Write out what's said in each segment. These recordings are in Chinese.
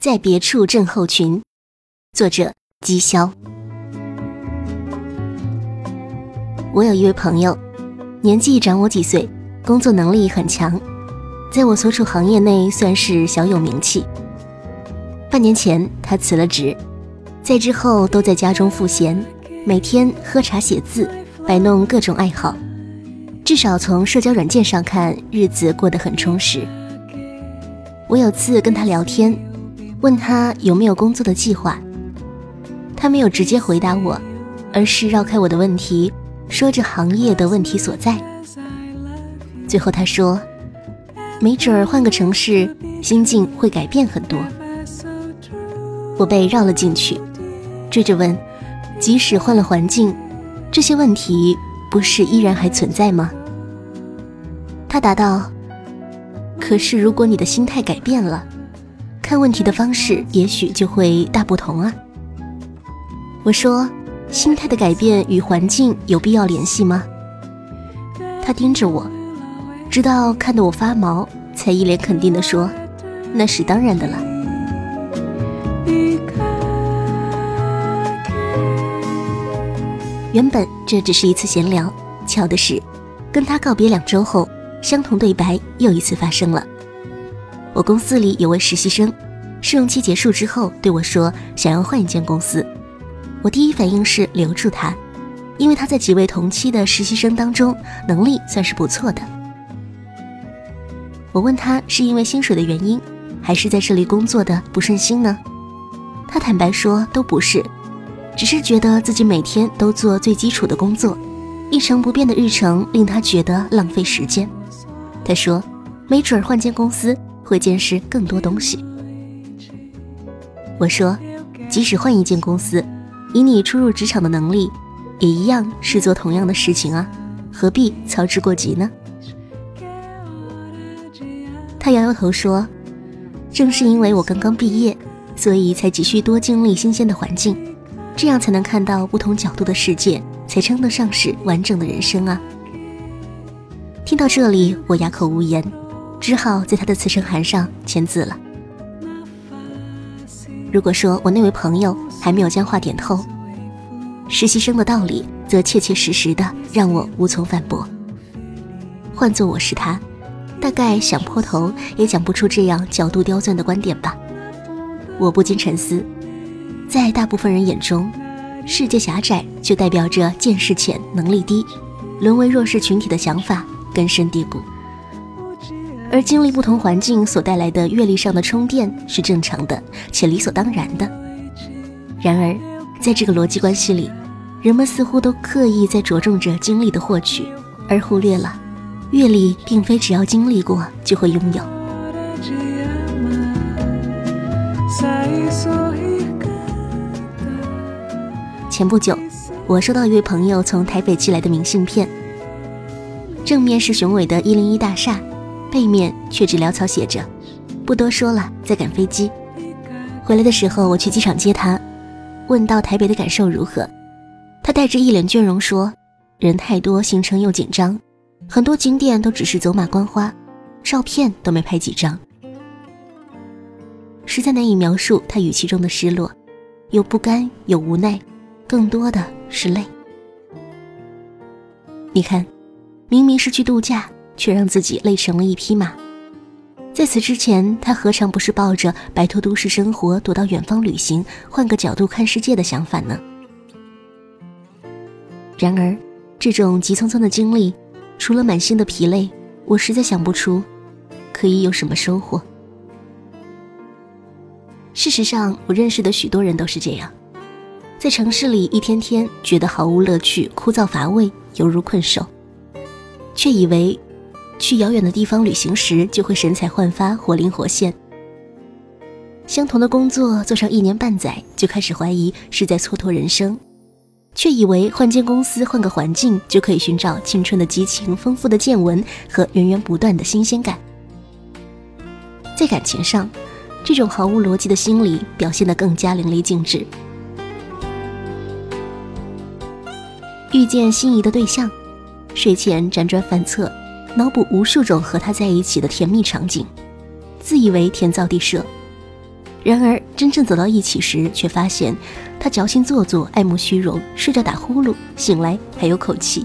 在别处症候群，作者姬潇。我有一位朋友，年纪长我几岁，工作能力很强，在我所处行业内算是小有名气。半年前他辞了职，在之后都在家中赋闲，每天喝茶写字，摆弄各种爱好，至少从社交软件上看，日子过得很充实。我有次跟他聊天，问他有没有工作的计划，他没有直接回答我，而是绕开我的问题，说着行业的问题所在。最后他说，没准换个城市，心境会改变很多。我被绕了进去，追着问，即使换了环境，这些问题不是依然还存在吗？他答道，可是如果你的心态改变了，看问题的方式也许就会大不同啊。我说，心态的改变与环境有必要联系吗？他盯着我，直到看得我发毛，才一脸肯定地说，那是当然的了。原本这只是一次闲聊，巧的是，跟他告别2周后，相同对白又一次发生了。我公司里有位实习生，试用期结束之后对我说想要换一间公司。我第一反应是留住他，因为他在几位同期的实习生当中能力算是不错的。我问他是因为薪水的原因，还是在这里工作的不顺心呢？他坦白说都不是，只是觉得自己每天都做最基础的工作，一成不变的日程令他觉得浪费时间。他说，没准换间公司会见识更多东西。我说，即使换一间公司，以你初入职场的能力，也一样是做同样的事情啊，何必操之过急呢？他摇摇头说，正是因为我刚刚毕业，所以才急需多经历新鲜的环境，这样才能看到不同角度的世界，才称得上是完整的人生啊。听到这里，我哑口无言，只好在他的辞呈函上签字了。如果说我那位朋友还没有将话点透，实习生的道理则切切实实的让我无从反驳。换作我是他，大概想破头也讲不出这样角度刁钻的观点吧。我不禁沉思，在大部分人眼中，世界狭窄就代表着见识浅、能力低，沦为弱势群体的想法根深蒂固。而经历不同环境所带来的阅历上的充电是正常的且理所当然的。然而在这个逻辑关系里，人们似乎都刻意在着重着经历的获取，而忽略了阅历并非只要经历过就会拥有。前不久我收到一位朋友从台北寄来的明信片，正面是雄伟的101大厦，背面却只潦草写着，不多说了，在赶飞机。回来的时候我去机场接他，问到台北的感受如何，他带着一脸倦容说，人太多，行程又紧张，很多景点都只是走马观花，照片都没拍几张。实在难以描述他语气中的失落，有不甘，有无奈，更多的是累。你看，明明是去度假，却让自己累成了一匹马。在此之前，他何尝不是抱着摆脱都市生活，躲到远方旅行，换个角度看世界的想法呢？然而这种急匆匆的经历，除了满心的疲累，我实在想不出可以有什么收获。事实上，我认识的许多人都是这样，在城市里一天天觉得毫无乐趣，枯燥乏味，犹如困兽，却以为去遥远的地方旅行时就会神采焕发，活灵活现。相同的工作做上1年半载，就开始怀疑是在蹉跎人生，却以为换间公司，换个环境，就可以寻找青春的激情，丰富的见闻和源源不断的新鲜感。在感情上，这种毫无逻辑的心理表现得更加淋漓尽致。遇见心仪的对象，睡前辗转反侧，脑补无数种和他在一起的甜蜜场景，自以为天造地设。然而真正走到一起时，却发现他矫情做作，爱慕虚荣，睡着打呼噜，醒来还有口气。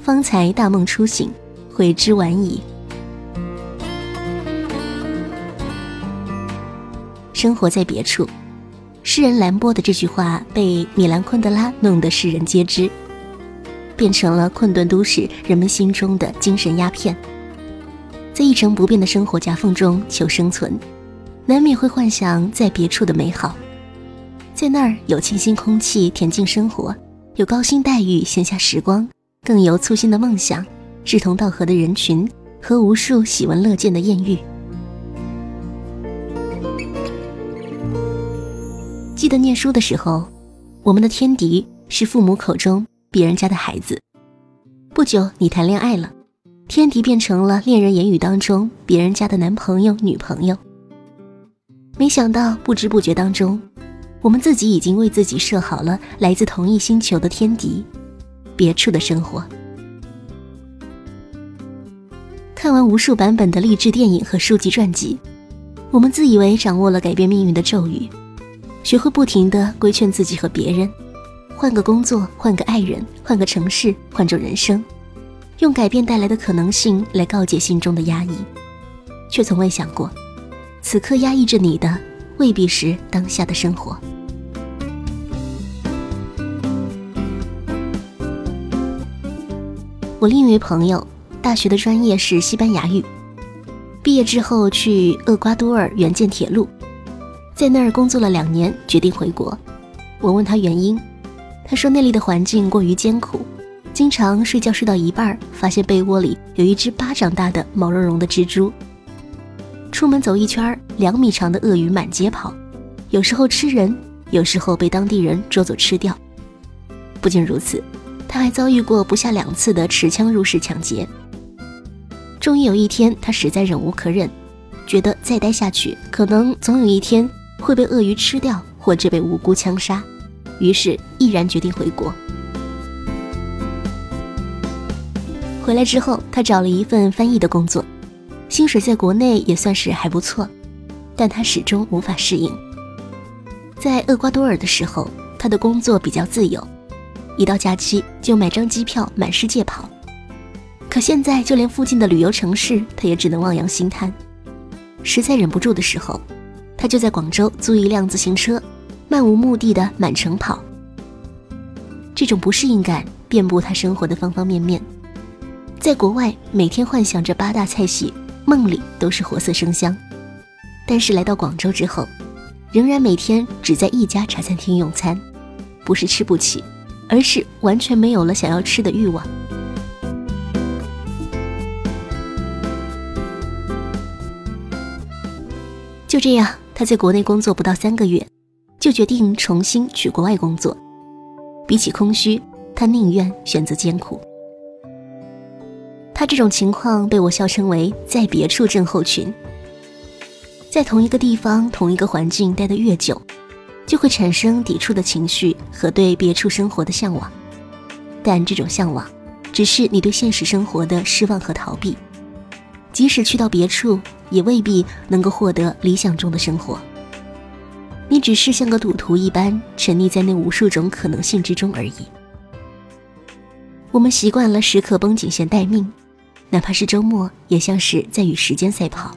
方才大梦初醒，悔之晚矣。生活在别处，诗人兰波的这句话被米兰昆德拉弄得世人皆知，变成了困顿都市人们心中的精神鸦片。在一成不变的生活夹缝中求生存，难免会幻想在别处的美好，在那儿有清新空气恬静生活，有高薪待遇闲暇时光，更有粗心的梦想，志同道合的人群和无数喜闻乐见的艳遇。记得念书的时候，我们的天敌是父母口中别人家的孩子。不久你谈恋爱了，天敌变成了恋人言语当中别人家的男朋友女朋友。没想到不知不觉当中，我们自己已经为自己设好了来自同一星球的天敌，别处的生活。看完无数版本的励志电影和书籍传记，我们自以为掌握了改变命运的咒语，学会不停地规劝自己和别人，换个工作，换个爱人，换个城市，换种人生，用改变带来的可能性来告解心中的压抑，却从未想过此刻压抑着你的未必是当下的生活。我另一位朋友大学的专业是西班牙语，毕业之后去厄瓜多尔援建铁路，在那儿工作了2年，决定回国。我问他原因，他说那里的环境过于艰苦，经常睡觉睡到一半，发现被窝里有一只巴掌大的毛茸茸的蜘蛛，出门走一圈，2米长的鳄鱼满街跑，有时候吃人，有时候被当地人捉走吃掉。不仅如此，他还遭遇过不下2次的持枪入室抢劫。终于有一天，他实在忍无可忍，觉得再待下去，可能总有一天会被鳄鱼吃掉，或者被无辜枪杀，于是毅然决定回国。回来之后，他找了一份翻译的工作，薪水在国内也算是还不错，但他始终无法适应。在厄瓜多尔的时候，他的工作比较自由，一到假期就买张机票满世界跑。可现在就连附近的旅游城市，他也只能望洋兴叹。实在忍不住的时候，他就在广州租一辆自行车，漫无目的的满城跑。这种不适应感遍布他生活的方方面面，在国外每天幻想着8大菜系，梦里都是活色生香，但是来到广州之后，仍然每天只在一家茶餐厅用餐，不是吃不起，而是完全没有了想要吃的欲望。就这样，他在国内工作不到3个月，就决定重新去国外工作。比起空虚，他宁愿选择艰苦。他这种情况被我笑称为在别处症候群。在同一个地方，同一个环境待得越久，就会产生抵触的情绪和对别处生活的向往。但这种向往只是你对现实生活的失望和逃避，即使去到别处，也未必能够获得理想中的生活，你只是像个赌徒一般沉溺在那无数种可能性之中而已。我们习惯了时刻绷紧弦待命，哪怕是周末，也像是在与时间赛跑。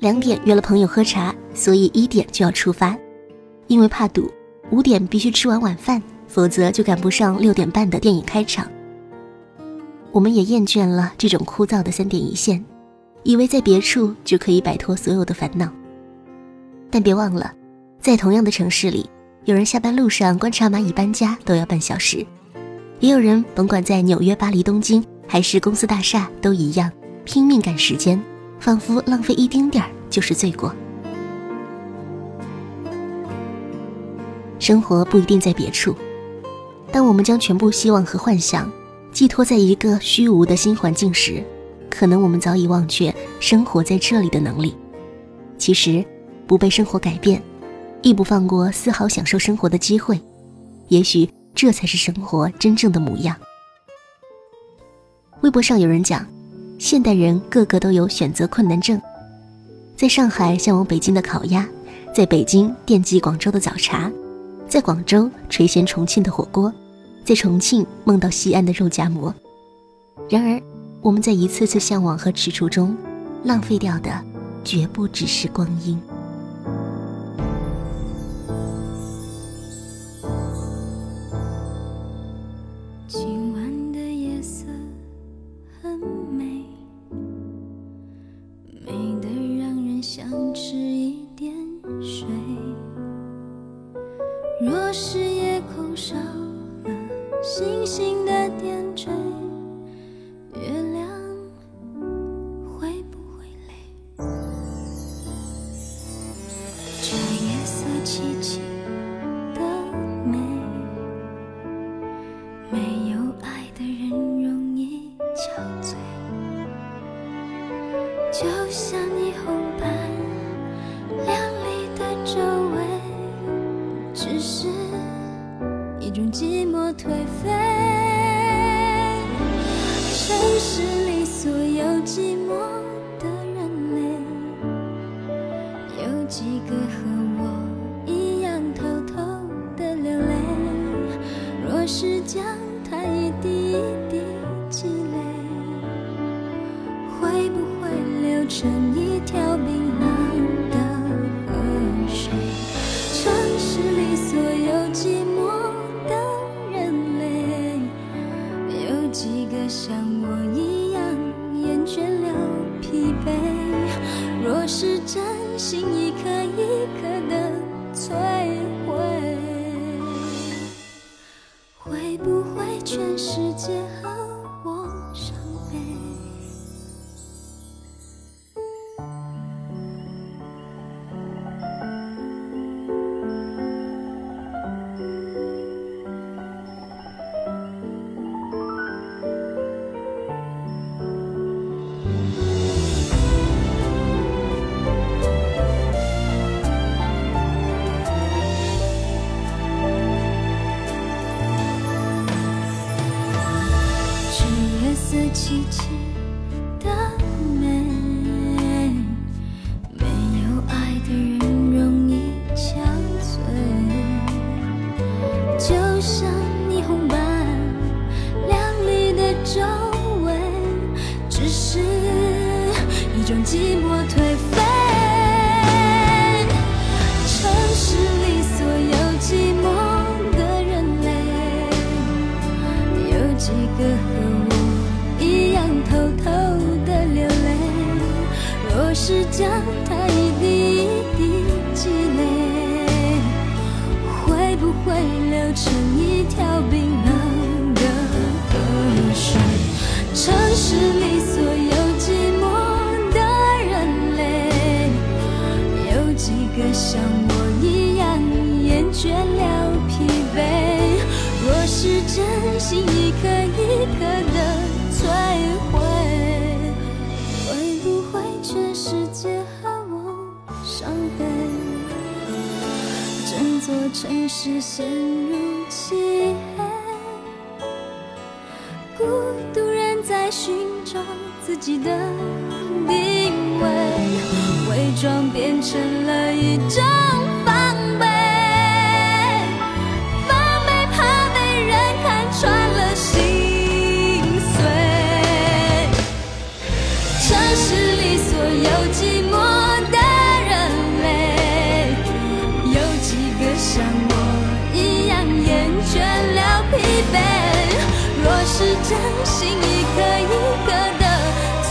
2点约了朋友喝茶，所以1点就要出发，因为怕堵，5点必须吃完晚饭，否则就赶不上6点半的电影开场。我们也厌倦了这种枯燥的3点一线，以为在别处就可以摆脱所有的烦恼。但别忘了，在同样的城市里，有人下班路上观察蚂蚁搬家都要半小时，也有人甭管在纽约、巴黎、东京还是公司大厦都一样拼命赶时间，仿佛浪费一丁点儿就是罪过。生活不一定在别处，当我们将全部希望和幻想寄托在一个虚无的新环境时，可能我们早已忘却生活在这里的能力。其实不被生活改变，亦不放过丝毫享受生活的机会，也许这才是生活真正的模样。微博上有人讲，现代人个个都有选择困难症，在上海向往北京的烤鸭，在北京惦记广州的早茶，在广州垂涎重庆的火锅，在重庆梦到西安的肉夹馍。然而，我们在一次次向往和踟蹰中，浪费掉的绝不只是光阴。今晚的夜色很美，美得让人想吃一点水。若是夜空少了星星的点缀，月亮会不会累？这夜色凄凄的美，没有爱的人容易憔悴，就像霓虹般亮丽的周围，只是一种寂寞颓废。城市里所有寂寞的人类，有几个和我一样偷偷的流泪？若是将它一滴一滴积累，会不会流成一条冰冷的河水？城市里所有寂寞的人类，有几个像是真心一颗一颗的摧毁，会不会全世界和我伤悲？凄凄的美，没有爱的人容易憔悴，就像霓虹般亮丽的周围，只是一种寂寞颓废。城市里所有寂寞的人类，有几个和我偷偷的流泪，若是将它一滴一滴积累，会不会流成一条冰冷的河水？城市里所有寂寞的人类，有几个像我一样厌倦了疲惫？若是真心一颗一颗的摧毁，会不会全世界和我伤悲？整座城市陷入漆黑，孤独人在寻找自己的定位，伪装变成了一种防备，防备怕被人看穿了心。城市里所有寂寞的人类，有几个像我一样厌倦了疲惫？若是真心一颗一颗的摧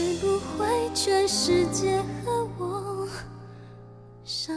毁，会不会全世界和我伤